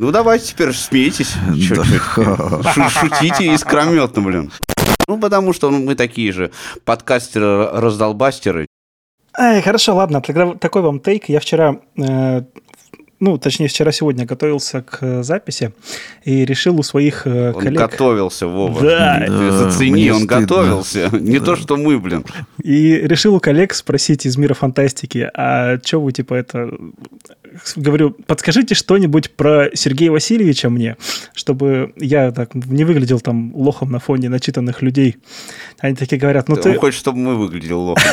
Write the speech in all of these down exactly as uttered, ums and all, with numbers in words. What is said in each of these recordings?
Ну, давайте теперь смейтесь. Шутите искрометно, блин. Ну, потому что мы такие же подкастеры-раздолбастеры. Ай, хорошо, ладно, тогда такой вам тейк. Я вчера, э, ну, точнее, вчера-сегодня готовился к записи и решил у своих э, он коллег... Он готовился, Вова. Да. да Зацени, он стыдно. готовился. Не да. то, что мы, блин. И решил у коллег спросить из «Мира фантастики», а что вы, типа, это... Говорю, подскажите что-нибудь про Сергея Васильевича мне, чтобы я так не выглядел там лохом на фоне начитанных людей. Они такие говорят, ну ты... Он хочет, чтобы мы выглядели лохом.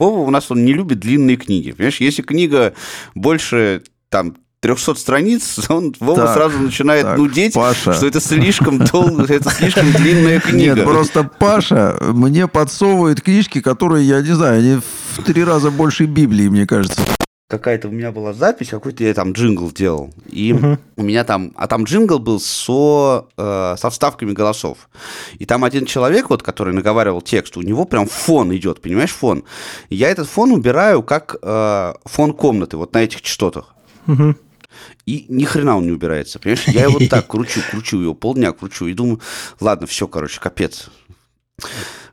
Вова у нас, он не любит длинные книги. Понимаешь, если книга больше, там... триста страниц, он Вова так, сразу начинает так, нудеть, Паша. Что это слишком долго, это слишком длинная книга. Нет, просто Паша мне подсовывает книжки, которые, я не знаю, они в три раза больше Библии, мне кажется. Какая-то у меня была запись, какой-то я там джингл делал. И угу. у меня там... А там джингл был со, э, со вставками голосов. И там один человек, вот, который наговаривал текст, у него прям фон идет, понимаешь, фон. И я этот фон убираю как э, фон комнаты, вот на этих частотах. Угу. И ни хрена он не убирается, понимаешь? Я его так кручу, кручу его, полдня кручу. И думаю, ладно, все, короче, капец.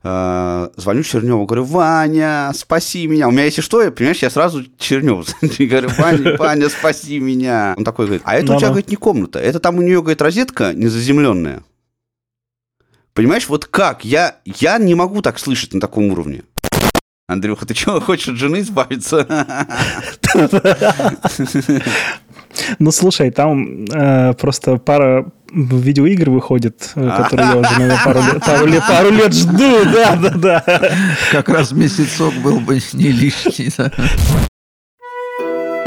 Звоню Черневу, говорю, Ваня, спаси меня. У меня, если что, я, понимаешь, я сразу Черневу говорю, Ваня, Ваня, спаси меня. Он такой говорит, а это у тебя, говорит, не комната. Это там у нее, говорит, розетка незаземленная. Понимаешь, вот как? Я, я не могу так слышать на таком уровне. Андрюха, ты чего, хочешь от жены избавиться? Ну, слушай, там э, просто пара видеоигр выходит, которые я уже, наверное, пару лет, пару лет, пару лет жду, да-да-да. Как раз месяцок был бы не лишний. Да.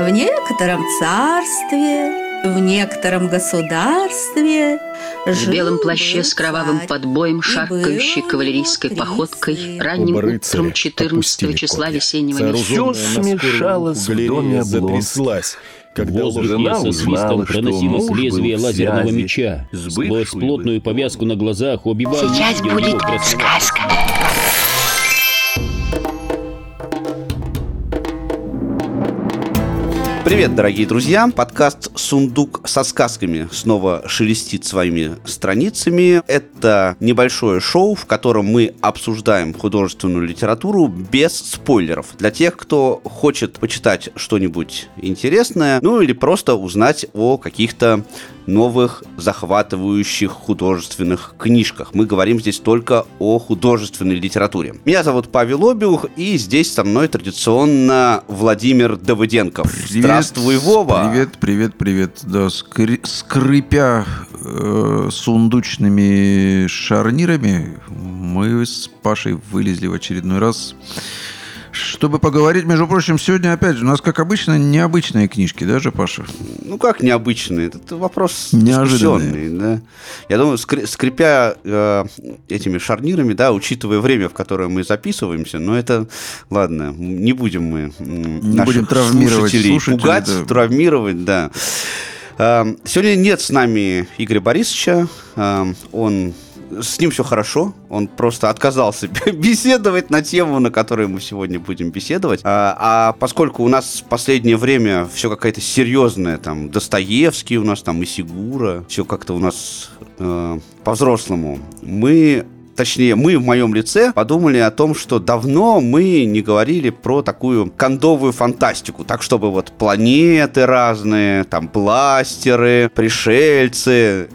В некотором царстве, в некотором государстве... В белом плаще с кровавым подбоем, шаркающей кавалерийской походкой, ранним утром четырнадцатого числа весеннего месяца. Все смешалось в доме обломов. Когда жена со свистом проносилось лезвие лазерного меча. Сквозь плотную повязку на глазах убивали... Сейчас будет сказка. Привет, дорогие друзья! Подкаст «Сундук со сказками» снова шелестит своими страницами. Это небольшое шоу, в котором мы обсуждаем художественную литературу без спойлеров. Для тех, кто хочет почитать что-нибудь интересное, ну или просто узнать о каких-то новых захватывающих художественных книжках. Мы говорим здесь только о художественной литературе. Меня зовут Павел Обьюх, и здесь со мной традиционно Владимир Давыденков. Привет, здравствуй, Вова! Привет, привет, привет. Да, скри- скрипя э, сундучными шарнирами, мы с Пашей вылезли в очередной раз... Чтобы поговорить, между прочим, сегодня опять же у нас, как обычно, необычные книжки, даже, Паша? Ну, как необычные? Это вопрос неожиданный, да. Я думаю, скрипя э, этими шарнирами, да, учитывая время, в которое мы записываемся, но это, ладно, не будем мы не наших будем травмировать, слушателей слушателей, пугать, да. травмировать, да. Э, сегодня нет с нами Игоря Борисовича, э, он... С ним все хорошо, он просто отказался беседовать на тему, на которой мы сегодня будем беседовать. А, а поскольку у нас в последнее время все какая-то серьезная, там, Достоевский у нас, там, и Сигура, все как-то у нас э, по-взрослому, мы... Точнее, мы в моем лице подумали о том, что давно мы не говорили про такую кондовую фантастику. Так, чтобы вот планеты разные, там, бластеры, пришельцы,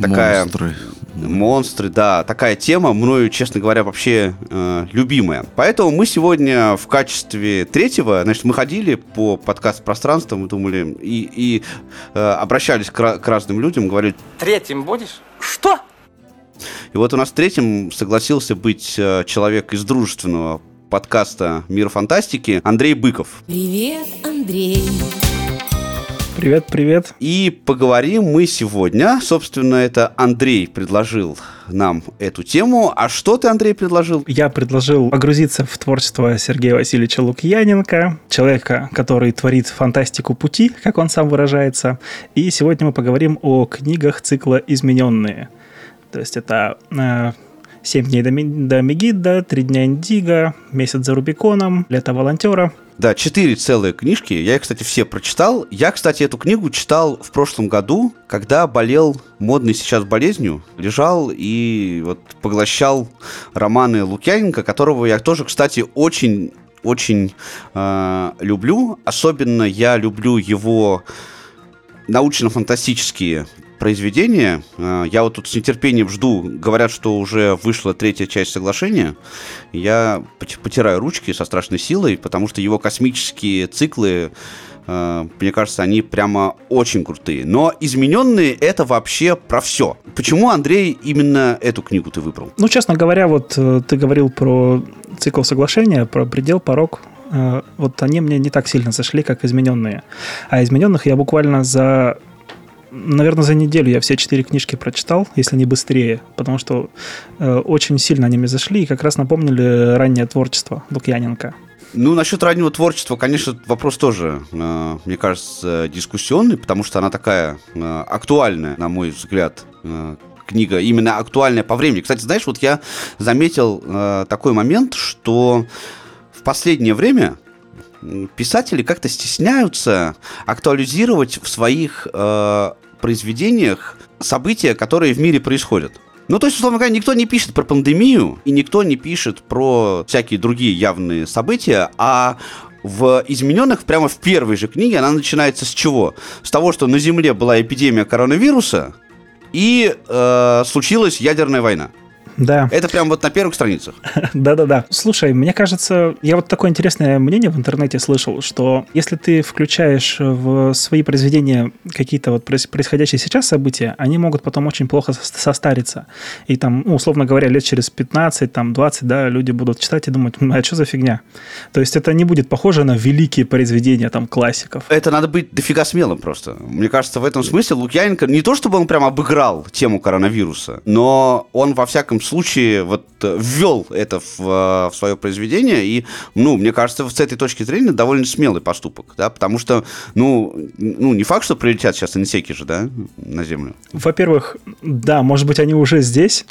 такая... Монстры. Монстры, да, такая тема, мною, честно говоря, вообще э, любимая. Поэтому мы сегодня в качестве третьего, значит, мы ходили по подкаст-пространствам и думали, и, и э, обращались к, к разным людям, говорили... Третьим будешь? Что? И вот у нас третьим согласился быть э, человек из дружественного подкаста «Мир фантастики» Андрей Быков. Привет, Андрей. Привет, привет. И поговорим мы сегодня. Собственно, это Андрей предложил нам эту тему. А что ты, Андрей, предложил? Я предложил погрузиться в творчество Сергея Васильевича Лукьяненко, человека, который творит фантастику пути, как он сам выражается. И сегодня мы поговорим о книгах цикла «Измененные». То есть это э, «Семь дней до Мегиддо», «Три дня Индиго», «Месяц за Рубиконом», «Лето волонтера». Да, четыре целые книжки. Я их, кстати, все прочитал. Я, кстати, эту книгу читал в прошлом году, когда болел модной сейчас болезнью. Лежал и вот поглощал романы Лукьяненко, которого я тоже, кстати, очень... очень э, люблю. Особенно я люблю его научно-фантастические произведения. Э, я вот тут с нетерпением жду. Говорят, что уже вышла третья часть соглашения. Я потираю ручки со страшной силой, потому что его космические циклы, э, мне кажется, они прямо очень крутые. Но «Измененные» — это вообще про все. Почему, Андрей, именно эту книгу ты выбрал? Ну, честно говоря, вот ты говорил про... цикл соглашения, про предел, порог, э, вот они мне не так сильно зашли, как «Измененные». А «Измененных» я буквально за, наверное, за неделю я все четыре книжки прочитал, если не быстрее, потому что э, очень сильно они мне зашли и как раз напомнили раннее творчество Лукьяненко. Ну, насчет раннего творчества, конечно, вопрос тоже, э, мне кажется, дискуссионный, потому что она такая э, актуальная, на мой взгляд, э, книга, именно актуальная по времени. Кстати, знаешь, вот я заметил э, такой момент, что в последнее время писатели как-то стесняются актуализировать в своих э, произведениях события, которые в мире происходят. Ну, то есть, условно говоря, никто не пишет про пандемию, и никто не пишет про всякие другие явные события, а в «Измененных» прямо в первой же книге она начинается с чего? С того, что на Земле была эпидемия коронавируса, и э, случилась ядерная война. Да. Это прям вот на первых страницах. Да-да-да. Слушай, мне кажется, я вот такое интересное мнение в интернете слышал, что если ты включаешь в свои произведения какие-то вот происходящие сейчас события, они могут потом очень плохо состариться. И там, ну, условно говоря, лет через пятнадцать, там, двадцать, да, люди будут читать и думать, а что за фигня? То есть это не будет похоже на великие произведения там классиков. Это надо быть дофига смелым просто. Мне кажется, в этом смысле Лукьяненко не то, чтобы он прям обыграл тему коронавируса, но он во всяком случае вот ввел это в, в свое произведение, и, ну, мне кажется, с этой точки зрения довольно смелый поступок, да, потому что, ну, ну, не факт, что прилетят сейчас инсеки же, да, на Землю. Во-первых, да, может быть, они уже здесь,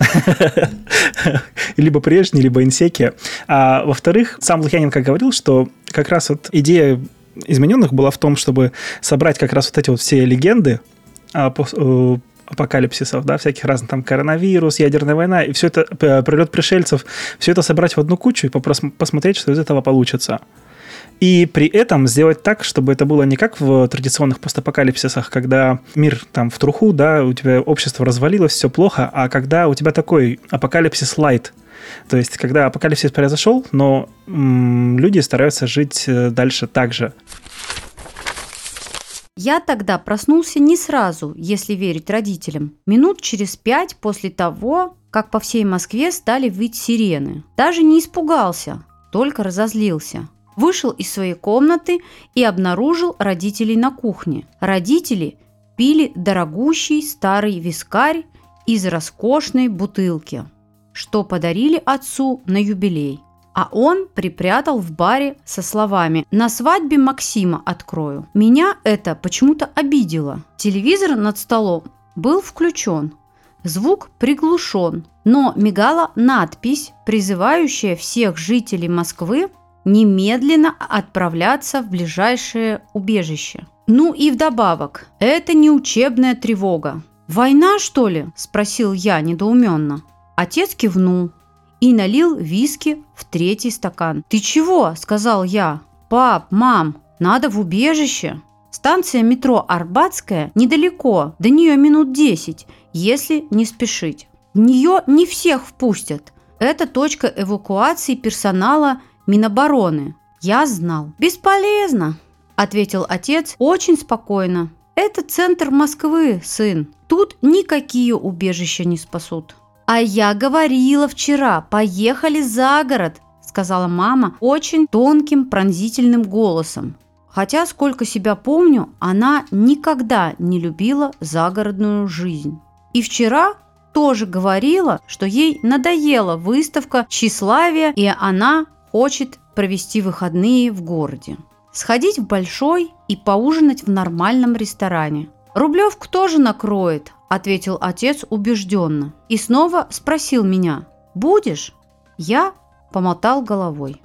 либо прежние, либо инсеки. А во-вторых, сам Лукьяненко говорил, что как раз вот идея «Измененных» была в том, чтобы собрать как раз вот эти вот все легенды апокалипсисов, да, всяких разных, там, коронавирус, ядерная война, и все это, прилет пришельцев, все это собрать в одну кучу и попрос- посмотреть, что из этого получится. И при этом сделать так, чтобы это было не как в традиционных постапокалипсисах, когда мир там в труху, да, у тебя общество развалилось, все плохо, а когда у тебя такой апокалипсис лайт. То есть, когда апокалипсис произошел, но м- люди стараются жить дальше так же. Я тогда проснулся не сразу, если верить родителям. Минут через пять после того, как по всей Москве стали выть сирены. Даже не испугался, только разозлился. Вышел из своей комнаты и обнаружил родителей на кухне. Родители пили дорогущий старый вискарь из роскошной бутылки, что подарили отцу на юбилей. А он припрятал в баре со словами «На свадьбе Максима открою». Меня это почему-то обидело. Телевизор над столом был включен, звук приглушен, но мигала надпись, призывающая всех жителей Москвы немедленно отправляться в ближайшее убежище. Ну и вдобавок, это не учебная тревога. «Война, что ли?» – спросил я недоуменно. Отец кивнул и налил виски в третий стакан. «Ты чего?» – сказал я. «Пап, мам, надо в убежище. Станция метро Арбатская недалеко, до нее минут десять, если не спешить. В нее не всех впустят. Это точка эвакуации персонала Минобороны». Я знал. «Бесполезно», – ответил отец очень спокойно. «Это центр Москвы, сын. Тут никакие убежища не спасут». «А я говорила вчера, поехали за город», – сказала мама очень тонким пронзительным голосом. Хотя, сколько себя помню, она никогда не любила загородную жизнь. И вчера тоже говорила, что ей надоела выставка тщеславия, и она хочет провести выходные в городе. Сходить в большой и поужинать в нормальном ресторане. «Рублевку тоже накроет», – ответил отец убежденно. И снова спросил меня: «Будешь?» Я помотал головой.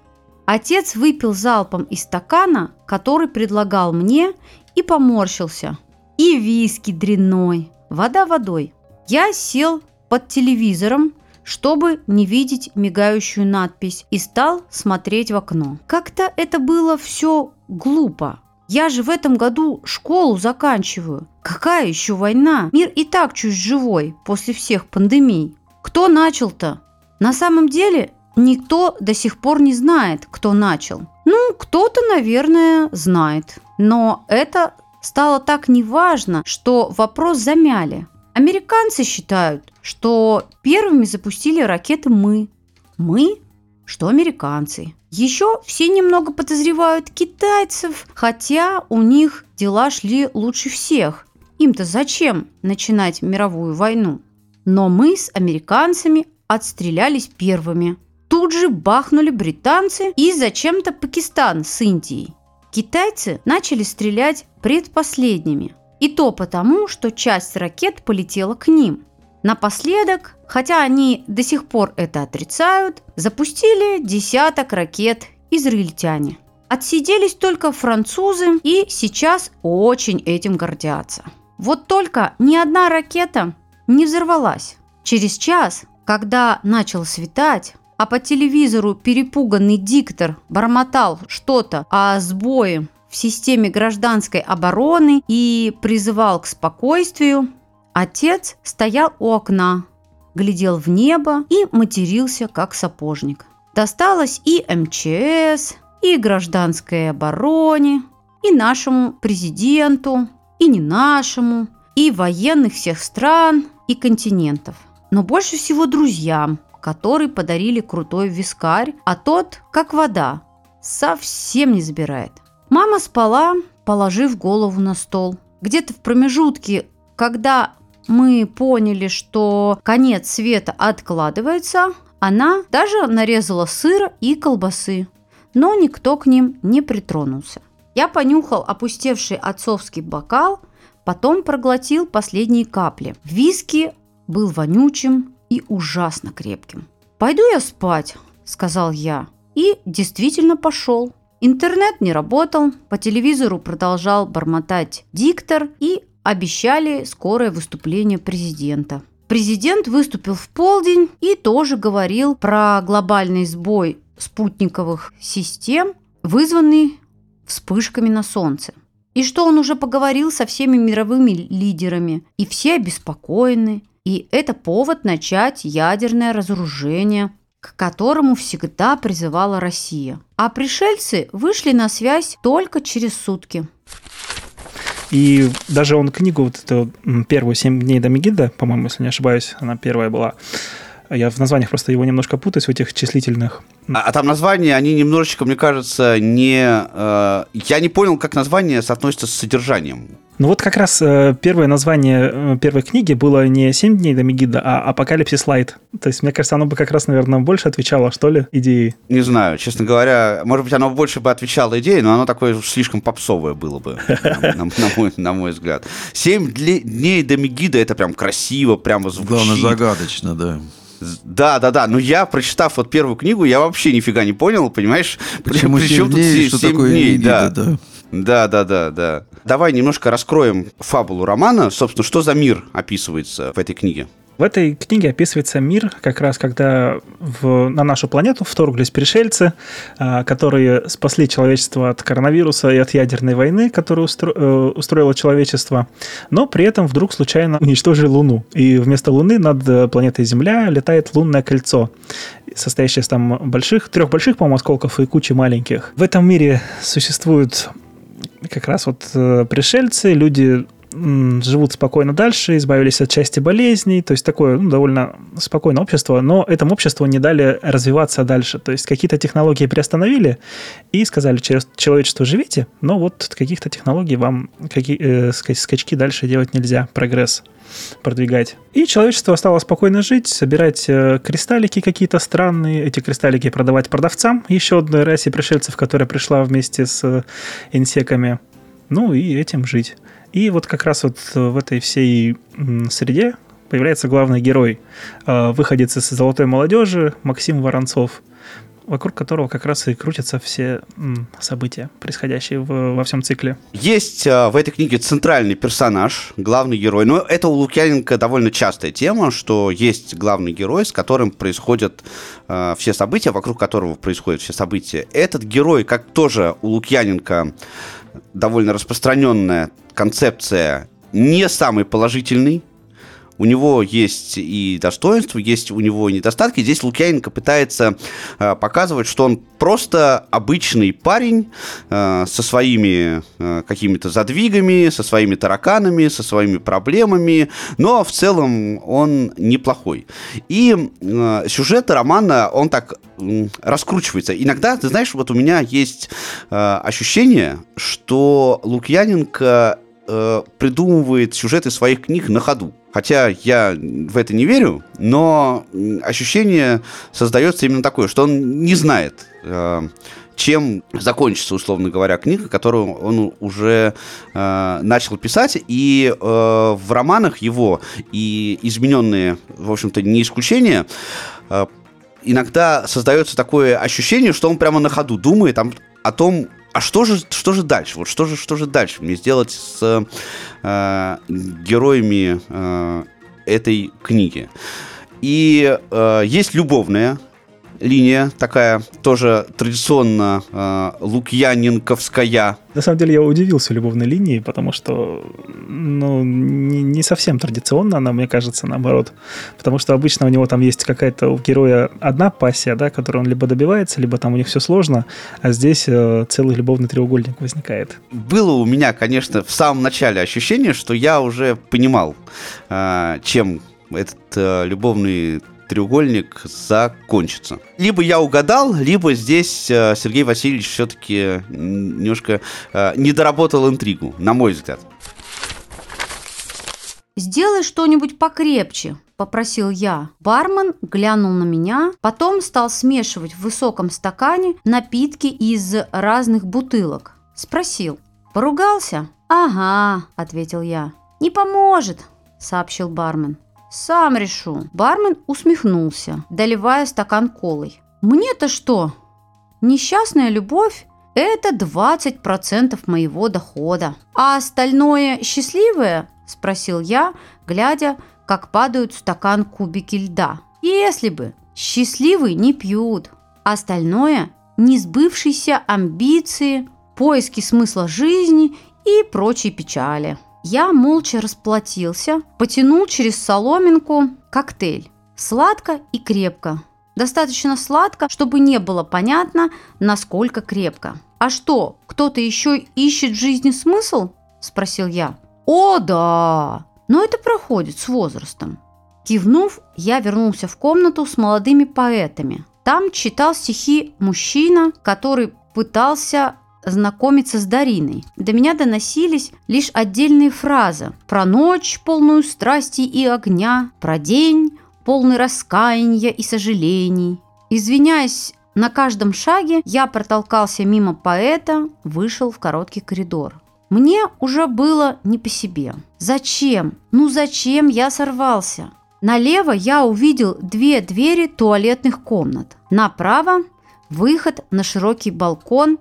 Отец выпил залпом из стакана, который предлагал мне, и поморщился. И виски дрянной, вода водой. Я сел под телевизором, чтобы не видеть мигающую надпись, и стал смотреть в окно. Как-то это было все глупо. Я же в этом году школу заканчиваю. Какая еще война? Мир и так чуть живой после всех пандемий. Кто начал-то? На самом деле никто до сих пор не знает, кто начал. Ну, кто-то, наверное, знает. Но это стало так неважно, что вопрос замяли. Американцы считают, что первыми запустили ракеты мы. Мы? Что американцы? Еще все немного подозревают китайцев, хотя у них дела шли лучше всех. Им-то зачем начинать мировую войну? Но мы с американцами отстрелялись первыми. Тут же бахнули британцы и зачем-то Пакистан с Индией. Китайцы начали стрелять предпоследними. И то потому, что часть ракет полетела к ним. Напоследок, хотя они до сих пор это отрицают, запустили десяток ракет израильтяне. Отсиделись только французы и сейчас очень этим гордятся. Вот только ни одна ракета не взорвалась. Через час, когда начало светать, а по телевизору перепуганный диктор бормотал что-то о сбое в системе гражданской обороны и призывал к спокойствию, отец стоял у окна, глядел в небо и матерился, как сапожник. Досталось и эм че эс, и гражданской обороне, и нашему президенту, и не нашему, и военных всех стран и континентов. Но больше всего друзьям, которые подарили крутой вискарь, а тот, как вода, совсем не забирает. Мама спала, положив голову на стол. Где-то в промежутке, когда мы поняли, что конец света откладывается, она даже нарезала сыра и колбасы, но никто к ним не притронулся. Я понюхал опустевший отцовский бокал, потом проглотил последние капли. Виски был вонючим и ужасно крепким. «Пойду я спать», – сказал я, и действительно пошел. Интернет не работал, по телевизору продолжал бормотать диктор и обещали скорое выступление президента. Президент выступил в полдень и тоже говорил про глобальный сбой спутниковых систем, вызванный вспышками на Солнце. И что он уже поговорил со всеми мировыми лидерами, и все обеспокоены, и это повод начать ядерное разоружение, к которому всегда призывала Россия. А пришельцы вышли на связь только через сутки. И даже он книгу, вот эту первую «Семь дней до Мегиддо», по-моему, если не ошибаюсь, она первая была. Я в названиях просто его немножко путаюсь, в этих числительных. А, а там названия, они немножечко, мне кажется, не... Э, я не понял, как название соотносится с содержанием. Ну вот как раз первое название первой книги было не «Семь дней до Мегиддо», а «Апокалипсис Лайт». То есть, мне кажется, оно бы как раз, наверное, больше отвечало, что ли, идее. Не знаю, честно говоря. Может быть, оно больше бы отвечало идее, но оно такое слишком попсовое было бы, на мой взгляд. «Семь дней до Мегиддо» — это прям красиво, прямо звучит. Главное, загадочно, да. Да, да, да. Но я, прочитав вот первую книгу, я вообще нифига не понял, понимаешь? Почему семь дней, что такое Мегиддо, да. Да, да, да, да. Давай немножко раскроем фабулу романа. Собственно, что за мир описывается в этой книге? В этой книге описывается мир, как раз когда в, на нашу планету вторглись пришельцы, которые спасли человечество от коронавируса и от ядерной войны, которую устро, э, устроило человечество, но при этом вдруг случайно уничтожили Луну. И вместо Луны над планетой Земля летает лунное кольцо, состоящее из там больших, трех больших, по-моему, осколков и кучи маленьких. В этом мире существуют как раз вот пришельцы, люди... живут спокойно дальше, избавились от части болезней, то есть такое, ну, довольно спокойное общество, но этому обществу не дали развиваться дальше, то есть какие-то технологии приостановили и сказали: человечеству живите, но вот каких-то технологий вам какие, э, скачки дальше делать нельзя, прогресс продвигать. И человечество стало спокойно жить, собирать кристаллики какие-то странные, эти кристаллики продавать продавцам, еще одной расе пришельцев, которая пришла вместе с инсеками, ну и этим жить. И вот как раз вот в этой всей среде появляется главный герой, выходец из «Золотой молодежи» Максим Воронцов. вокруг которого как раз и крутятся все события, происходящие в, во всем цикле. Есть э, в этой книге центральный персонаж, главный герой. Но это у Лукьяненко довольно частая тема, что есть главный герой, с которым происходят э, все события, вокруг которого происходят все события. Этот герой, как тоже у Лукьяненко довольно распространенная концепция, не самый положительный. У него есть и достоинства, есть у него и недостатки. Здесь Лукьяненко пытается э, показывать, что он просто обычный парень э, со своими э, какими-то задвигами, со своими тараканами, со своими проблемами, но в целом он неплохой. И э, сюжет романа, он так э, раскручивается. Иногда, ты знаешь, вот у меня есть э, ощущение, что Лукьяненко э, придумывает сюжеты своих книг на ходу. Хотя я в это не верю, но ощущение создается именно такое, что он не знает, чем закончится, условно говоря, книга, которую он уже начал писать. И в романах его, и «Измененные», в общем-то, не исключение, иногда создается такое ощущение, что он прямо на ходу думает о том, а что же, что же дальше? Вот что же, что же дальше мне сделать с э, героями э, этой книги? И э, есть любовная линия, такая тоже традиционно э, лукьяненковская. На самом деле я удивился любовной линии, потому что ну, не, не совсем традиционно она, мне кажется, наоборот. Потому что обычно у него там есть какая-то у героя одна пассия, да, которую он либо добивается, либо там у них все сложно, а здесь э, целый любовный треугольник возникает. Было у меня, конечно, в самом начале ощущение, что я уже понимал, э, чем этот э, любовный треугольник закончится. Либо я угадал, либо здесь э, Сергей Васильевич все-таки немножко э, не доработал интригу, на мой взгляд. «Сделай что-нибудь покрепче», – попросил я. Бармен глянул на меня, потом стал смешивать в высоком стакане напитки из разных бутылок. Спросил: «Поругался?» «Ага», – ответил я. «Не поможет», – сообщил бармен. «Сам решу». Бармен усмехнулся, доливая стакан колой. «Мне-то что? Несчастная любовь – это двадцать процентов моего дохода. А остальное счастливое?» – спросил я, глядя, как падают в стакан кубики льда. «Если бы. Счастливые не пьют. Остальное – несбывшиеся амбиции, поиски смысла жизни и прочие печали». Я молча расплатился, потянул через соломинку коктейль. Сладко и крепко. Достаточно сладко, чтобы не было понятно, насколько крепко. «А что, кто-то еще ищет в жизни смысл?» – спросил я. «О, да! Но это проходит с возрастом». Кивнув, я вернулся в комнату с молодыми поэтами. Там читал стихи мужчина, который пытался знакомиться с Дариной. До меня доносились лишь отдельные фразы про ночь, полную страсти и огня, про день, полный раскаяния и сожалений. Извиняясь на каждом шаге, я протолкался мимо поэта, вышел в короткий коридор. Мне уже было не по себе. Зачем? Ну зачем я сорвался? Налево я увидел две двери туалетных комнат. Направо выход на широкий балкон,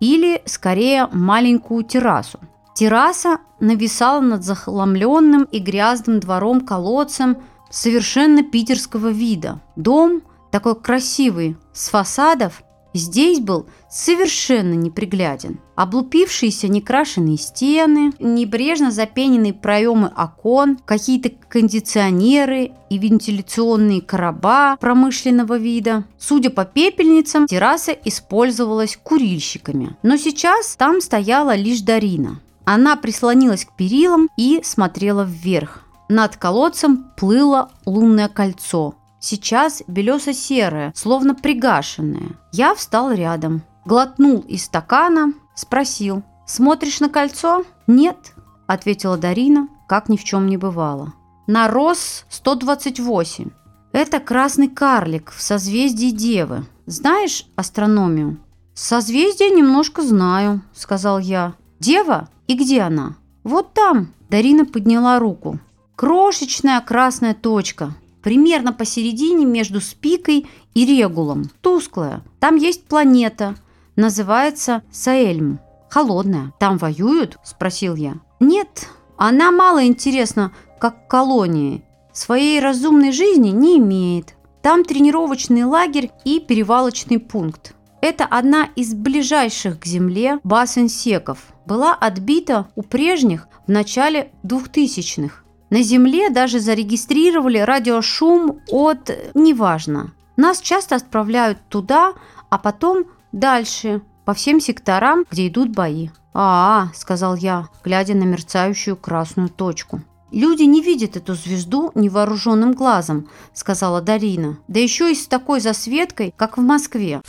или, скорее, маленькую террасу. Терраса нависала над захламленным и грязным двором-колодцем совершенно питерского вида. Дом, такой красивый, с фасадов, здесь был совершенно непригляден. Облупившиеся некрашенные стены, небрежно запененные проемы окон, какие-то кондиционеры и вентиляционные короба промышленного вида. Судя по пепельницам, терраса использовалась курильщиками. Но сейчас там стояла лишь Дарина. Она прислонилась к перилам и смотрела вверх. Над колодцем плыло лунное кольцо. Сейчас белесо-серое, словно пригашенное. Я встал рядом, глотнул из стакана, спросил: «Смотришь на кольцо?» «Нет», – ответила Дарина, как ни в чем не бывало. «На Росс сто двадцать восемь. Это красный карлик в созвездии Девы. Знаешь астрономию?» «Созвездие немножко знаю», – сказал я. «Дева? И где она?» «Вот там», – Дарина подняла руку. «Крошечная красная точка. Примерно посередине между спикой и Регулом. Тусклая. Там есть планета. Называется Саэльм. Холодная. Там воюют? Спросил я. Нет. Она мало интересна, как колонии. Своей разумной жизни не имеет. Там тренировочный лагерь и перевалочный пункт. Это одна из ближайших к Земле баз инсеков. Была отбита у прежних в начале двухтысячных. На Земле даже зарегистрировали радиошум от... неважно. Нас часто отправляют туда, а потом дальше, по всем секторам, где идут бои. «А-а», – сказал я, глядя на мерцающую красную точку. «Люди не видят эту звезду невооруженным глазом», – сказала Дарина. «Да еще и с такой засветкой, как в Москве».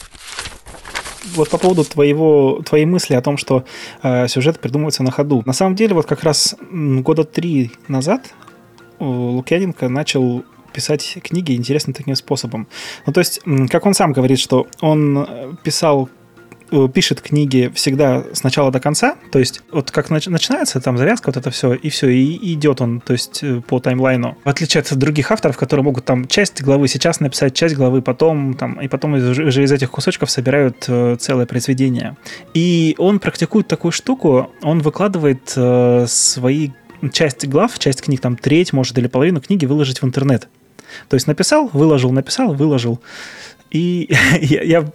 Вот по поводу твоего, твоей мысли о том, что э, сюжет придумывается на ходу. На самом деле, вот как раз года три назад Лукьяненко начал писать книги интересным таким способом. Ну, то есть, как он сам говорит, что он писал... пишет книги всегда с начала до конца, то есть вот как нач- начинается там завязка, вот это все, и все, и, и идет он, то есть по таймлайну. В отличие от других авторов, которые могут там часть главы сейчас написать, часть главы потом, там, и потом уже из этих кусочков собирают э, целое произведение. И он практикует такую штуку, он выкладывает э, свои часть глав, часть книг, там треть, может, или половину книги выложить в интернет. То есть написал, выложил, написал, выложил. И я, я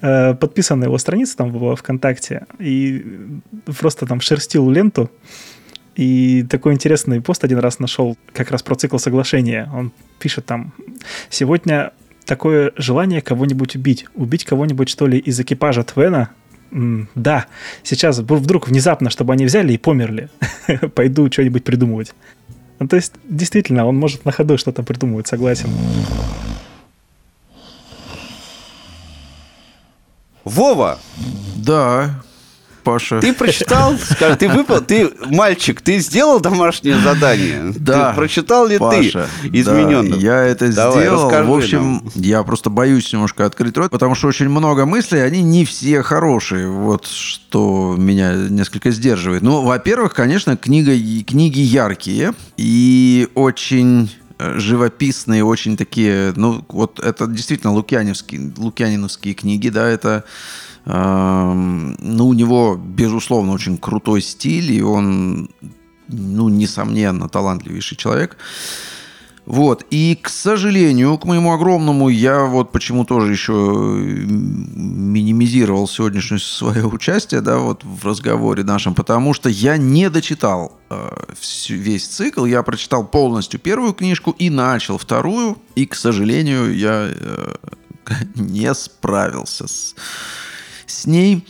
э, подписан на его страницу там в ВКонтакте и просто там шерстил ленту. И такой интересный пост один раз нашел как раз про цикл соглашения. Он пишет там: «Сегодня такое желание кого-нибудь убить. Убить кого-нибудь, что ли, из экипажа Твена? М- да, сейчас вдруг внезапно, чтобы они взяли и померли. Пойду что-нибудь придумывать». Ну, то есть действительно, он может на ходу что-то придумывать, согласен. Вова! Да, Паша. Ты прочитал? Скажи, ты выпал, ты мальчик, ты сделал домашнее задание? Да. Ты прочитал ли Паша, ты измененных? Да, я это Давай, сделал. В общем, нам. Я просто боюсь немножко открыть рот, потому что очень много мыслей, они не все хорошие. Вот что меня несколько сдерживает. Ну, во-первых, конечно, книга, книги яркие и очень живописные, очень такие, ну, вот это действительно лукьяневские, лукьяненовские книги, да, это, э, ну, у него, безусловно, очень крутой стиль, и он, ну, несомненно, талантливейший человек. Вот, и, к сожалению, к моему огромному, я вот почему тоже еще минимизировал сегодняшнее свое участие, да, вот в разговоре нашем, потому что я не дочитал весь цикл, я прочитал полностью первую книжку и начал вторую, и, к сожалению, я не справился с, с ней,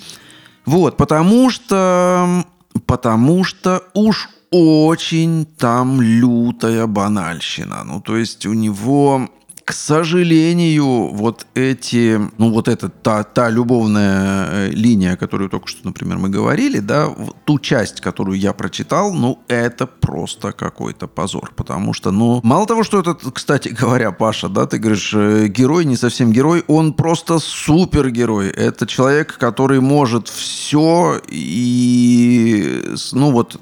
вот, потому что, потому что уж очень там лютая банальщина. Ну, то есть у него, к сожалению, вот эти... Ну, вот эта та, та любовная линия, о которой только что, например, мы говорили, да, ту часть, которую я прочитал, ну, это просто какой-то позор. Потому что, ну... Мало того, что это, кстати говоря, Паша, да, ты говоришь, герой, не совсем герой, он просто супергерой. Это человек, который может все и... Ну, вот...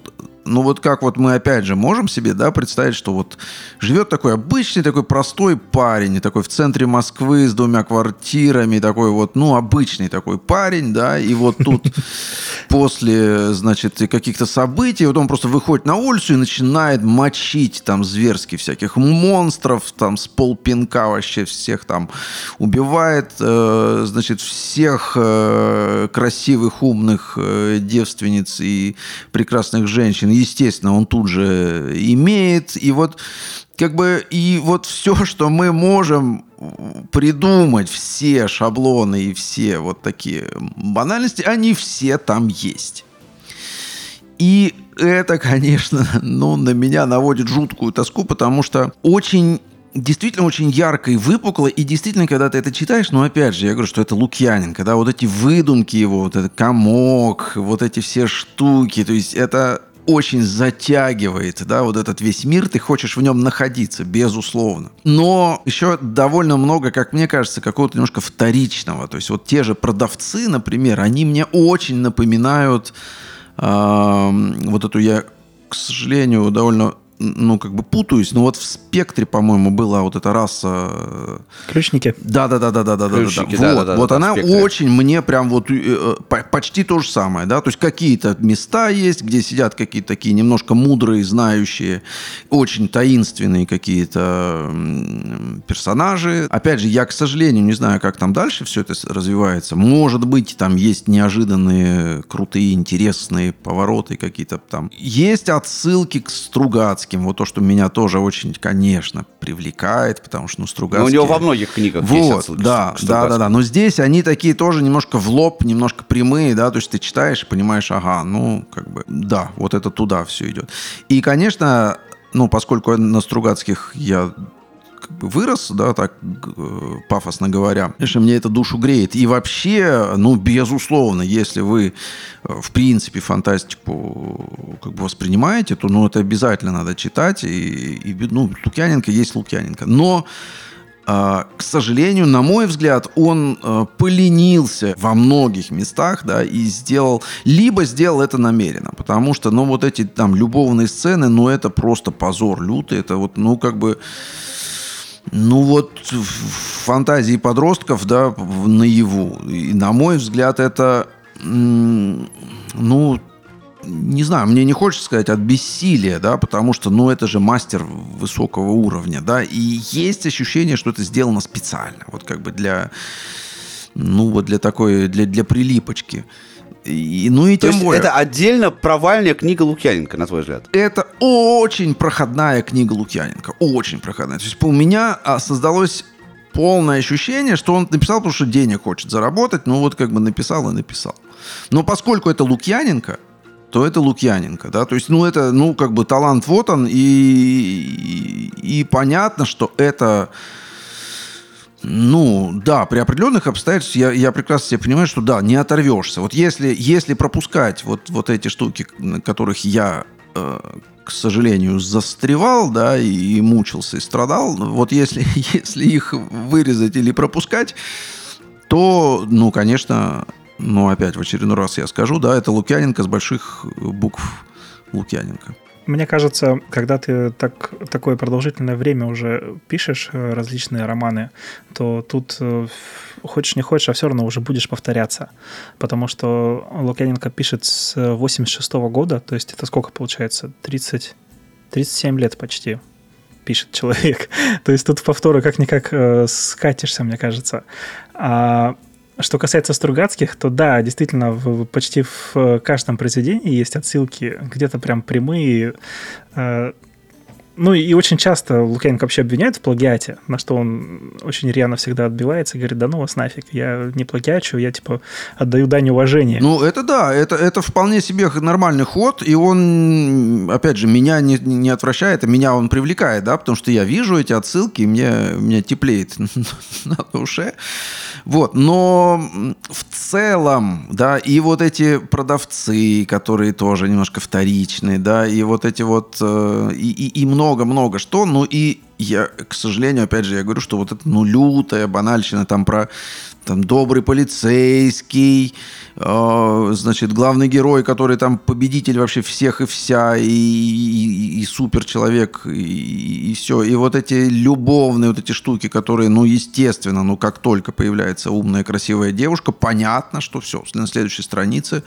Ну, вот как вот мы, опять же, можем себе, да, представить, что вот живет такой обычный, такой простой парень, такой в центре Москвы с двумя квартирами, такой вот, ну, обычный такой парень, да, и вот тут после, значит, каких-то событий, вот он просто выходит на улицу и начинает мочить там зверски всяких монстров, там с полпинка вообще всех там убивает, э, значит, всех э, красивых, умных э, девственниц и прекрасных женщин. Естественно, он тут же имеет. И вот как бы и вот все, что мы можем придумать, все шаблоны и все вот такие банальности, они все там есть. И это, конечно, ну, на меня наводит жуткую тоску, потому что очень, действительно очень ярко и выпукло, и действительно, когда ты это читаешь, ну, опять же, я говорю, что это Лукьяненко, да, вот эти выдумки его, вот этот комок, вот эти все штуки, то есть это... очень затягивает, да, вот этот весь мир, ты хочешь в нем находиться, безусловно. Но еще довольно много, как мне кажется, какого-то немножко вторичного. То есть вот те же продавцы, например, они мне очень напоминают э, вот эту, я, к сожалению, довольно ну, как бы путаюсь, но вот в «Спектре», по-моему, была вот эта раса... Ключники. Да-да-да-да-да-да. Ключники, да, да, да. Вот, да, да, вот да, она очень мне прям вот э, почти то же самое, да, то есть какие-то места есть, где сидят какие-то такие немножко мудрые, знающие, очень таинственные какие-то персонажи. Опять же, я, к сожалению, не знаю, как там дальше все это развивается. Может быть, там есть неожиданные, крутые, интересные повороты какие-то там. Есть отсылки к Стругацким. Вот то, что меня тоже очень, конечно, привлекает, потому что, ну, Стругацкие... Но у него во многих книгах вот, есть отсылки. Да, да, да, да. Но здесь они такие тоже немножко в лоб, немножко прямые, да, то есть ты читаешь и понимаешь, ага, ну, как бы, да, вот это туда все идет. И, конечно, ну, поскольку на Стругацких я... как бы вырос, да, так э, пафосно говоря. Конечно, мне это душу греет. И вообще, ну, безусловно, если вы, э, в принципе, фантастику как бы воспринимаете, то, ну, это обязательно надо читать. И, и, ну, Лукьяненко есть Лукьяненко. Но, э, к сожалению, на мой взгляд, он э, поленился во многих местах, да, и сделал... Либо сделал это намеренно, потому что, ну, вот эти там любовные сцены, ну, это просто позор лютый. Это вот, ну, как бы... Ну вот фантазии подростков, да, наяву. И, на мой взгляд, это, ну, не знаю, мне не хочется сказать от бессилия, да, потому что, ну, это же мастер высокого уровня, да, и есть ощущение, что это сделано специально, вот как бы для, ну, вот для такой, для, для прилипочки. И, ну и тем более. Это отдельно провальная книга Лукьяненко, на твой взгляд? Это очень проходная книга Лукьяненко. Очень проходная. То есть у меня создалось полное ощущение, что он написал, потому что денег хочет заработать. Ну вот как бы написал и написал. Но поскольку это Лукьяненко, то это Лукьяненко, да, то есть, ну, это, ну, как бы талант вот он. И, и, и понятно, что это... Ну, да, при определенных обстоятельствах я, я прекрасно себе понимаю, что да, не оторвешься. Вот если, если пропускать вот, вот эти штуки, на которых я, э, к сожалению, застревал, да, и, и мучился, и страдал, вот если, если их вырезать или пропускать, то, ну, конечно, ну, опять в очередной раз я скажу, да, это Лукьяненко с больших букв Лукьяненко. Мне кажется, когда ты так, такое продолжительное время уже пишешь различные романы, то тут хочешь не хочешь, а все равно уже будешь повторяться. Потому что Лукьяненко пишет с восемьдесят шестого года, то есть это сколько получается? тридцать, тридцать семь лет почти пишет человек. То есть тут повторы как-никак скатишься, мне кажется. А... Что касается Стругацких, то да, действительно, в, почти в каждом произведении есть отсылки, где-то прям прямые. Э, ну и, и очень часто Лукьяненко вообще обвиняют в плагиате, на что он очень рьяно всегда отбивается и говорит, да ну вас нафиг, я не плагиачу, я типа отдаю дань уважения. Ну это да, это, это вполне себе нормальный ход, и он, опять же, меня не, не отвращает, а меня он привлекает, да, потому что я вижу эти отсылки, и мне, мне теплеет на душе. Вот, но в целом, да, и вот эти продавцы, которые тоже немножко вторичные, да, и вот эти вот, э, и, и много-много что, ну и я, к сожалению, опять же, я говорю, что вот это, ну, лютая банальщина там про там, добрый полицейский, э, значит, главный герой, который там победитель вообще всех и вся, и, и, и суперчеловек, и, и все. И вот эти любовные вот эти штуки, которые, ну, естественно, ну, как только появляется умная, красивая девушка, понятно, что все, на следующей странице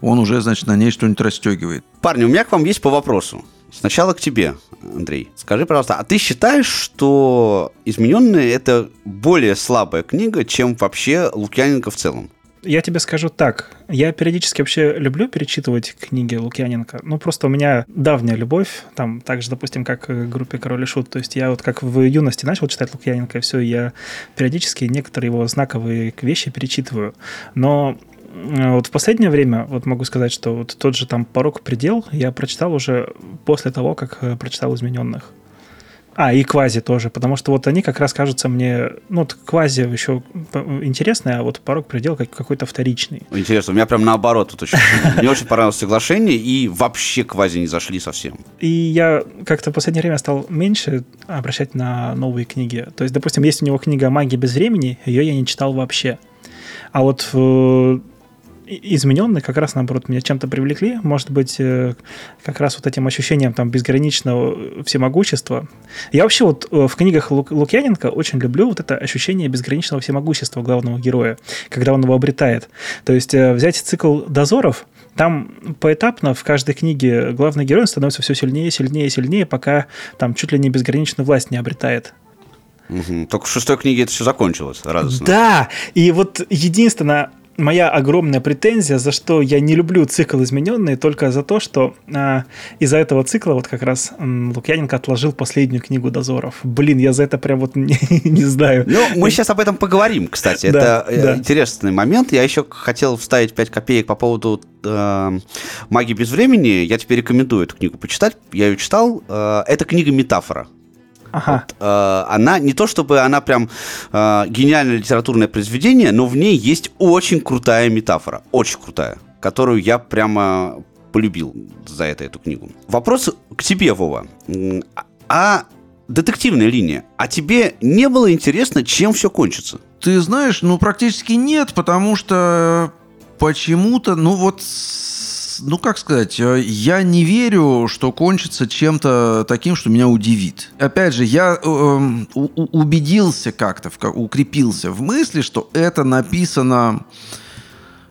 он уже, значит, на ней что-нибудь расстегивает. Парни, у меня к вам есть по вопросу. Сначала к тебе, Андрей. Скажи, пожалуйста, а ты считаешь, что «Измененные» — это более слабая книга, чем вообще Лукьяненко в целом? Я тебе скажу так. Я периодически вообще люблю перечитывать книги Лукьяненко. Ну, просто у меня давняя любовь. Там так же, допустим, как в группе «Король и шут». То есть я вот как в юности начал читать Лукьяненко, и все, я периодически некоторые его знаковые вещи перечитываю. Но... Вот в последнее время, вот могу сказать, что вот тот же там «Порог-предел» я прочитал уже после того, как прочитал «Измененных». А, и «Квази» тоже, потому что вот они как раз кажутся мне... Ну, вот «Квази» еще интересный, а вот «Порог-предел» как какой-то вторичный. Интересно, у меня прям наоборот. Вот очень... Мне очень понравилось «Соглашение», и вообще «Квази» не зашли совсем. И я как-то в последнее время стал меньше обращать на новые книги. То есть, допустим, есть у него книга «Магия без времени», ее я не читал вообще. А вот... измененные как раз, наоборот, меня чем-то привлекли. Может быть, как раз вот этим ощущением там безграничного всемогущества. Я вообще вот в книгах Лукьяненко очень люблю вот это ощущение безграничного всемогущества главного героя, когда он его обретает. То есть взять цикл «Дозоров», там поэтапно в каждой книге главный герой становится все сильнее, сильнее, сильнее, пока там чуть ли не безграничную власть не обретает. Угу. Только в шестой книге это все закончилось радостно. Да, и вот единственное... Моя огромная претензия, за что я не люблю цикл «Измененные», только за то, что э, из-за этого цикла вот как раз э, Лукьяненко отложил последнюю книгу «Дозоров». Блин, я за это прям вот не, не знаю. Ну, мы сейчас об этом поговорим, кстати. Это да, да. Интересный момент. Я еще хотел вставить пять копеек по поводу э, «Магии без времени». Я тебе рекомендую эту книгу почитать. Я ее читал. Э, это книга-метафора. Ага. Вот, э, она не то чтобы она прям э, гениальное литературное произведение, но в ней есть очень крутая метафора, очень крутая, которую я прямо полюбил за это эту книгу. Вопрос к тебе, Вова. А детективная линия, а тебе не было интересно, чем все кончится? Ты знаешь, ну практически нет, потому что почему-то, ну вот... Ну, как сказать, я не верю, что кончится чем-то таким, что меня удивит. Опять же, я э, убедился как-то, укрепился в мысли, что это написано...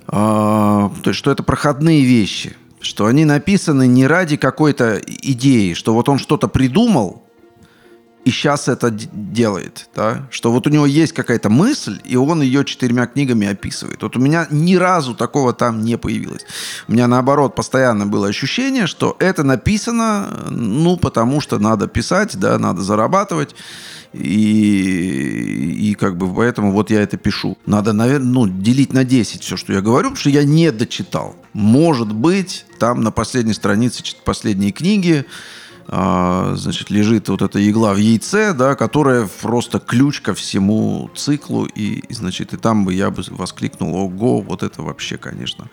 Э, то есть, что это проходные вещи. Что они написаны не ради какой-то идеи, что вот он что-то придумал, и сейчас это делает. Да? Что вот у него есть какая-то мысль, и он ее четырьмя книгами описывает. Вот у меня ни разу такого там не появилось. У меня, наоборот, постоянно было ощущение, что это написано, ну, потому что надо писать, да, надо зарабатывать. И, и как бы поэтому вот я это пишу. Надо, наверное, ну, делить на десять все, что я говорю, потому что я не дочитал. Может быть, там на последней странице последней книги значит, лежит вот эта игла в яйце, да, которая просто ключ ко всему циклу, и, и, значит, и там бы я бы воскликнул: ого, вот это вообще, конечно.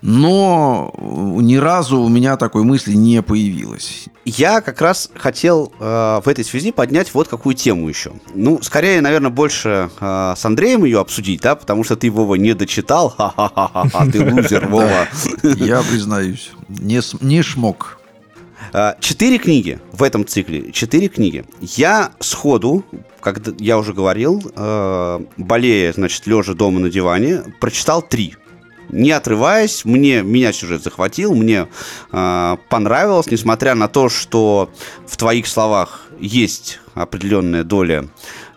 Но ни разу у меня такой мысли не появилось. Я как раз хотел э, в этой связи поднять вот какую тему еще. Ну, скорее, наверное, больше э, с Андреем ее обсудить, да, потому что ты, Вова, не дочитал. Ха-ха-ха-ха, ты лузер, Вова. Я признаюсь, не шмок. Четыре книги в этом цикле, четыре книги. Я сходу, как я уже говорил, болея, значит, лежа дома на диване, прочитал три. Не отрываясь, мне, меня сюжет захватил, мне понравилось, несмотря на то, что в твоих словах есть определенная доля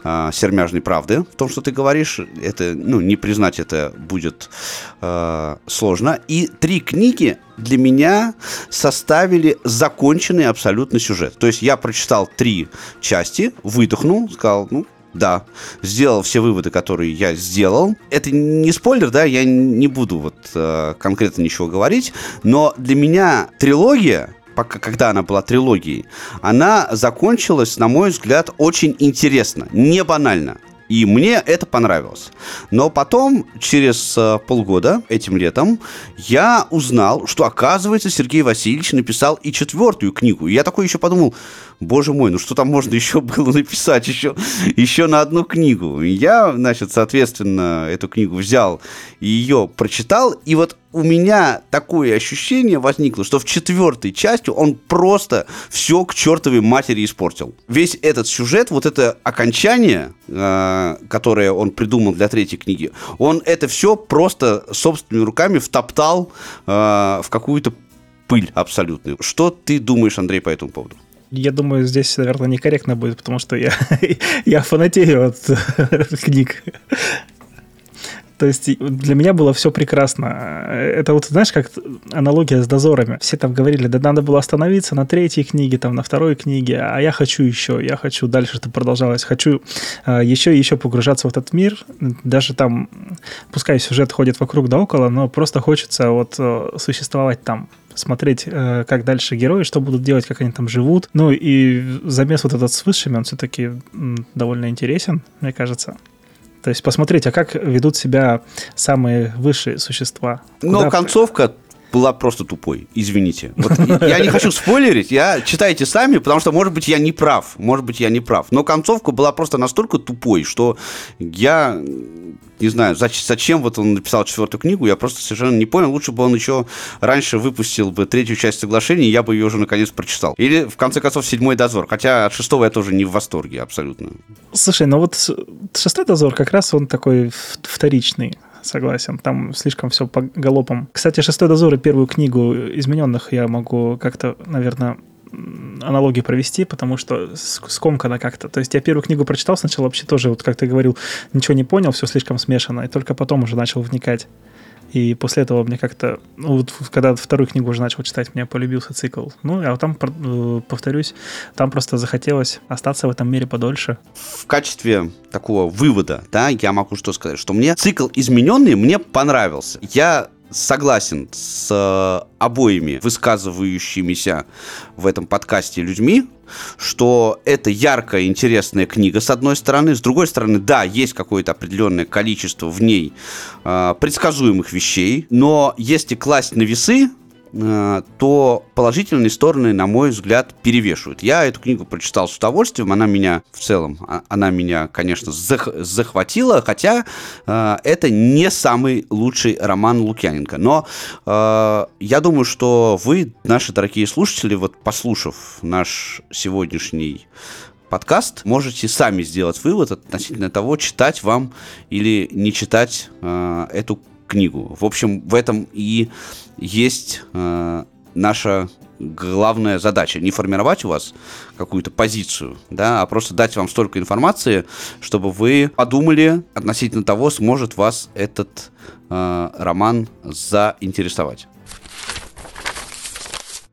сермяжной правды в том, что ты говоришь. Это, ну, не признать это будет э, сложно. И три книги для меня составили законченный абсолютно сюжет. То есть я прочитал три части, выдохнул, сказал, ну, да, сделал все выводы, которые я сделал. Это не спойлер, да, я не буду вот э, конкретно ничего говорить, но для меня трилогия, когда она была трилогией, она закончилась, на мой взгляд, очень интересно, не банально. И мне это понравилось. Но потом, через полгода, этим летом, я узнал, что, оказывается, Сергей Васильевич написал и четвертую книгу. И я такой еще подумал, боже мой, ну что там можно еще было написать еще, еще на одну книгу? И я, значит, соответственно, эту книгу взял и ее прочитал. И вот у меня такое ощущение возникло, что в четвертой части он просто все к чертовой матери испортил. Весь этот сюжет, вот это окончание, э, которое он придумал для третьей книги, он это все просто собственными руками втоптал э, в какую-то пыль абсолютную. Что ты думаешь, Андрей, по этому поводу? Я думаю, здесь, наверное, некорректно будет, потому что я, я фанатею от книг. То есть для меня было все прекрасно. Это вот, знаешь, как аналогия с дозорами. Все там говорили, да надо было остановиться на третьей книге, там, на второй книге, а я хочу еще, я хочу дальше, чтобы продолжалось. Хочу э, еще и еще погружаться в этот мир. Даже там, пускай сюжет ходит вокруг да около, но просто хочется вот э, существовать там, смотреть, э, как дальше герои, что будут делать, как они там живут. Ну и замес вот этот с высшими, он все-таки м, довольно интересен, мне кажется. То есть посмотреть, а как ведут себя самые высшие существа. Куда... Но концовка была просто тупой, извините. Вот, я не хочу спойлерить, я читайте сами, потому что, может быть, я не прав, может быть, я не прав. Но концовка была просто настолько тупой, что я не знаю, зачем вот он написал четвертую книгу, я просто совершенно не понял. Лучше бы он еще раньше выпустил бы третью часть соглашений, я бы ее уже наконец прочитал. Или, в конце концов, «Седьмой дозор», хотя от шестого я тоже не в восторге абсолютно. Слушай, ну вот «Шестой дозор» как раз он такой вторичный. Согласен, там слишком все по галопам. Кстати, «Шестой дозор» и первую книгу «Измененных» я могу как-то, наверное, аналогии провести, потому что скомкано как-то. То есть я первую книгу прочитал сначала вообще тоже, вот как ты говорил, ничего не понял, все слишком смешано, и только потом уже начал вникать. И после этого мне как-то... Ну, вот когда вторую книгу уже начал читать, мне полюбился цикл. Ну, а вот там, повторюсь, там просто захотелось остаться в этом мире подольше. В качестве такого вывода, да, я могу что сказать, что мне цикл «Измененные» мне понравился. Я согласен с обоими высказывающимися в этом подкасте людьми, что это яркая, интересная книга, с одной стороны. С другой стороны, да, есть какое-то определенное количество в ней э, предсказуемых вещей, но если класть на весы, э, то положительные стороны, на мой взгляд, перевешивают. Я эту книгу прочитал с удовольствием, она меня в целом, она меня, конечно, зах- захватила, хотя э, это не самый лучший роман Лукьяненко. Но э, я думаю, что вы, наши дорогие слушатели, вот послушав наш сегодняшний подкаст, можете сами сделать вывод относительно того, читать вам или не читать э, эту книгу. В общем, в этом и есть э, наша главная задача. Не формировать у вас какую-то позицию, да, а просто дать вам столько информации, чтобы вы подумали относительно того, сможет вас этот э, роман заинтересовать.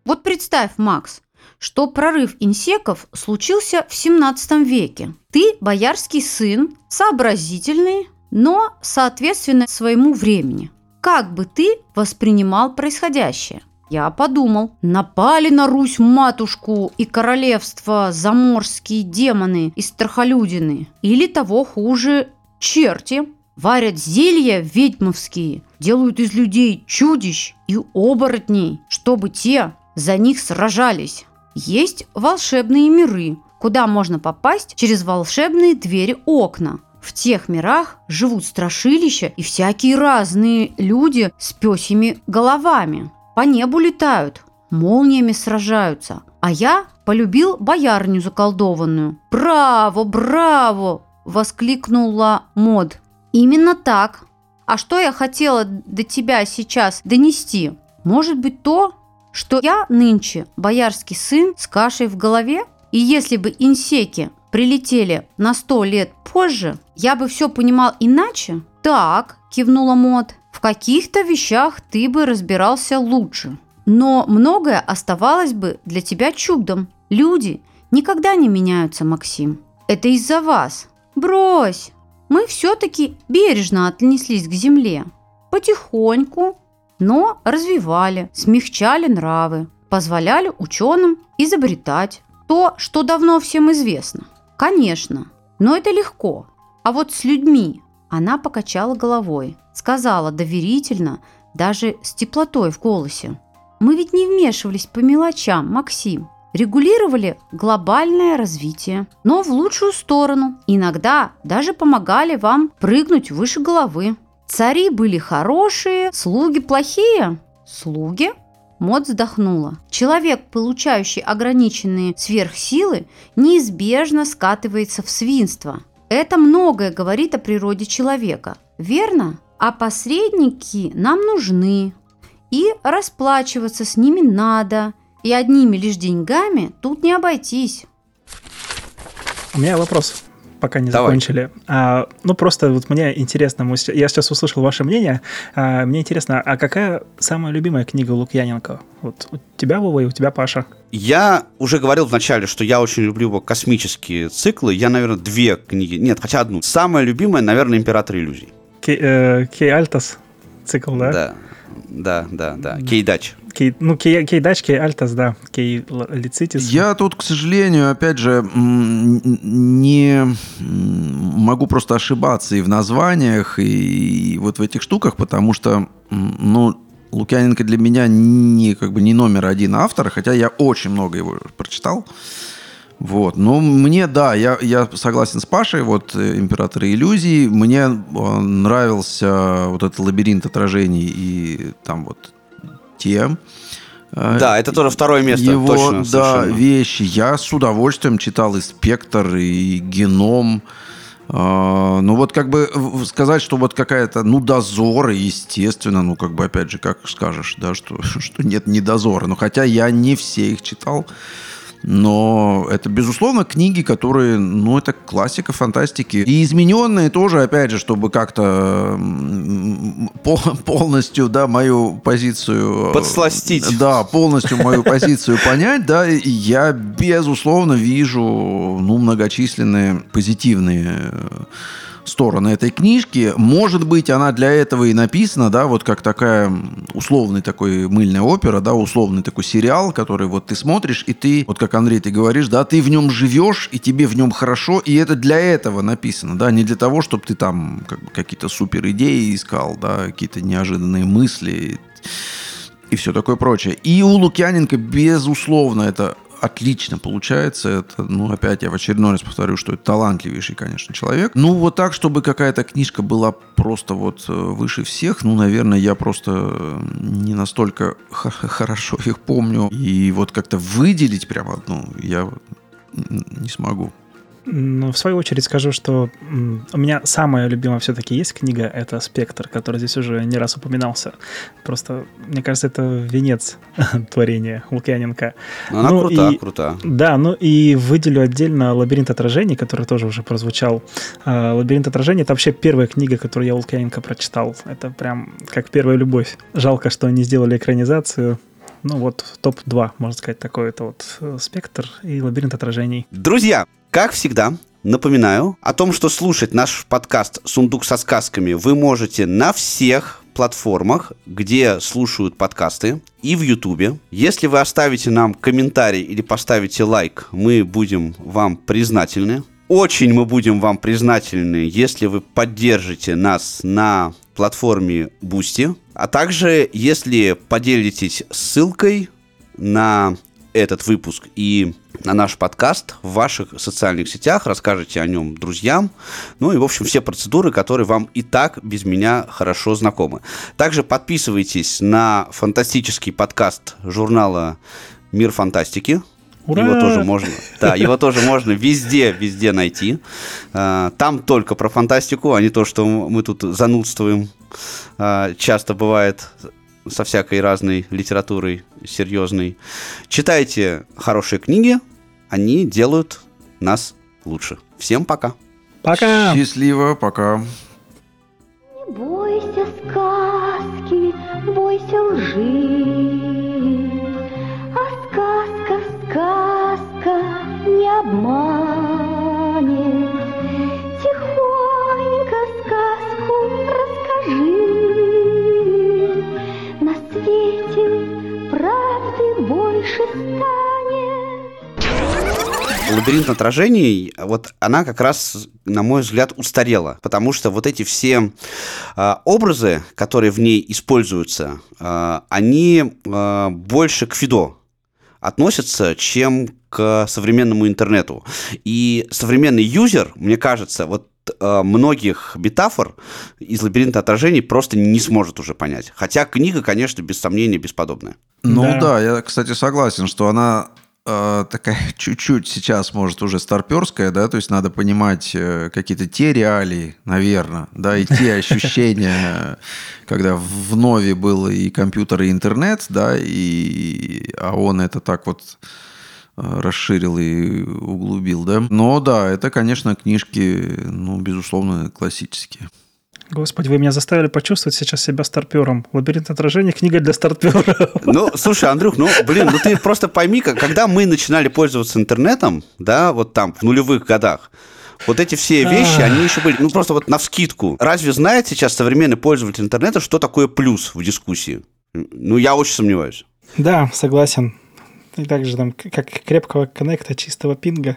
Вот представь, Макс, что прорыв инсеков случился в семнадцатом веке. Ты боярский сын, сообразительный, но соответственно своему времени. Как бы ты воспринимал происходящее? Я подумал, напали на Русь-матушку и королевство заморские демоны и страхолюдины, или того хуже черти, варят зелья ведьмовские, делают из людей чудищ и оборотней, чтобы те за них сражались. Есть волшебные миры, куда можно попасть через волшебные двери-окна. В тех мирах живут страшилища и всякие разные люди с пёсьими головами. По небу летают, молниями сражаются. А я полюбил боярню заколдованную. «Браво, браво!» – воскликнула Мод. «Именно так. А что я хотела до тебя сейчас донести? Может быть то, что я нынче боярский сын с кашей в голове? И если бы инсеки прилетели на сто лет позже, я бы все понимал иначе?» «Так», – кивнула Мод. «В каких-то вещах ты бы разбирался лучше, но многое оставалось бы для тебя чудом. Люди никогда не меняются, Максим. Это из-за вас. Брось! Мы все-таки бережно отнеслись к земле. Потихоньку, но развивали, смягчали нравы, позволяли ученым изобретать то, что давно всем известно. Конечно, но это легко. А вот с людьми...» Она покачала головой, сказала доверительно, даже с теплотой в голосе. «Мы ведь не вмешивались по мелочам, Максим. Регулировали глобальное развитие, но в лучшую сторону. Иногда даже помогали вам прыгнуть выше головы. Цари были хорошие, слуги плохие». «Слуги?» Мод вздохнула. «Человек, получающий ограниченные сверхсилы, неизбежно скатывается в свинство. Это многое говорит о природе человека, верно? А посредники нам нужны, и расплачиваться с ними надо, и одними лишь деньгами тут не обойтись». У меня вопрос, пока не Давай. закончили. А, ну, просто вот мне интересно, я сейчас услышал ваше мнение, а, мне интересно, а какая самая любимая книга Лукьяненко? Вот у тебя, Вова, и у тебя, Паша. Я уже говорил вначале, что я очень люблю космические циклы. Я, наверное, две книги... Нет, хотя одну. Самая любимая, наверное, «Император иллюзий». Кей-Альтас цикл, да? Да, да, да, да. Кей-Дач. Кей, ну, Кей, Кей-Дач, Кей-Альтас, да. Кей-Лицитис. Я тут, к сожалению, опять же, не могу просто ошибаться и в названиях, и вот в этих штуках, потому что, ну... Лукьяненко для меня не, как бы, не номер один автор, хотя я очень много его прочитал. Вот. Но мне, да, я, я согласен с Пашей, вот «Император иллюзий». Мне нравился вот этот «Лабиринт отражений» и там вот те... Да, это тоже второе место. Его, точно, да, совершенно. Вещи. Я с удовольствием читал и «Спектр», и «Геном». Ну, вот как бы сказать, что вот какая-то, ну, «Дозор», естественно, ну, как бы, опять же, как скажешь, да, что, что нет, не «Дозора». Ну, хотя я не все их читал, но это, безусловно, книги, которые, ну, это классика фантастики. И «Измененные» тоже, опять же, чтобы как-то полностью, да, мою позицию... Подсластить. Да, полностью мою позицию понять, да, я, безусловно, вижу, ну, многочисленные позитивные стороны этой книжки. Может быть, она для этого и написана, да, вот как такая условный такой мыльная опера, да, условный такой сериал, который вот ты смотришь, и ты, вот как, Андрей, ты говоришь, да, ты в нем живешь, и тебе в нем хорошо, и это для этого написано, да, не для того, чтобы ты там как бы какие-то супер идеи искал, да, какие-то неожиданные мысли и все такое прочее. И у Лукьяненко, безусловно, это отлично получается. Это, ну, опять я в очередной раз повторю, что это талантливейший, конечно, человек. Ну, вот так, чтобы какая-то книжка была просто вот выше всех, ну, наверное, я просто не настолько х- хорошо их помню. И вот как-то выделить прямо одну я не смогу. Ну, в свою очередь скажу, что у меня самая любимая все-таки есть книга, это «Спектр», который здесь уже не раз упоминался. Просто, мне кажется, это венец творения Лукьяненко. Она ну, крута, и, крута. Да, ну и выделю отдельно «Лабиринт отражений», который тоже уже прозвучал. «Лабиринт отражений» — это вообще первая книга, которую я у Лукьяненко прочитал. Это прям как первая любовь. Жалко, что они сделали экранизацию. Ну вот топ-два, можно сказать, такой это вот «Спектр» и «Лабиринт отражений». Друзья! Как всегда, напоминаю о том, что слушать наш подкаст «Сундук со сказками» вы можете на всех платформах, где слушают подкасты, и в Ютубе. Если вы оставите нам комментарий или поставите лайк, мы будем вам признательны. Очень мы будем вам признательны, если вы поддержите нас на платформе Boosty, а также если поделитесь ссылкой на этот выпуск и на наш подкаст в ваших социальных сетях, расскажите о нем друзьям, ну и, в общем, все процедуры, которые вам и так без меня хорошо знакомы. Также подписывайтесь на фантастический подкаст журнала «Мир фантастики». Ура! Его тоже можно, да, его тоже можно везде, везде найти. Там только про фантастику, а не то, что мы тут занудствуем. Часто бывает... со всякой разной литературой серьезной. Читайте хорошие книги, они делают нас лучше. Всем пока. Пока. Счастливо, пока. Не бойся сказки, бойся лжи. А сказка, сказка не обманет. Тихонько сказку расскажи. Правды больше станет. «Лабиринт отражений», вот она как раз, на мой взгляд, устарела, потому что вот эти все э, образы, которые в ней используются, э, они э, больше к Фидо относятся, чем к современному интернету. И современный юзер, мне кажется, вот многих метафор из «Лабиринта отражений» просто не сможет уже понять. Хотя книга, конечно, без сомнения, бесподобная. Ну да, да, я, кстати, согласен, что она э, такая чуть-чуть сейчас, может, уже старперская, да, то есть надо понимать э, какие-то те реалии, наверное, да, и те ощущения, когда в нове был и компьютер, и интернет, да, и а он это так вот расширил и углубил, да. Но да, это, конечно, книжки, ну, безусловно, классические. Господи, вы меня заставили почувствовать сейчас себя старпёром. «Лабиринт отражений» — книга для старпёра. Ну, слушай, Андрюх, ну, блин, ну ты просто пойми, когда мы начинали пользоваться интернетом, да, вот там, в нулевых годах, вот эти все вещи, они еще были, ну, просто вот навскидку. Разве знает сейчас современный пользователь интернета, что такое плюс в дискуссии? Ну, я очень сомневаюсь. Да, согласен. И также там, как крепкого коннекта, чистого пинга.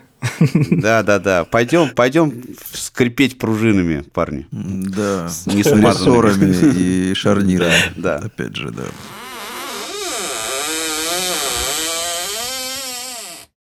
Да-да-да. Пойдем, пойдем скрипеть пружинами, парни. Да. Не с мазорами и шарнирами. Да. Опять же, да.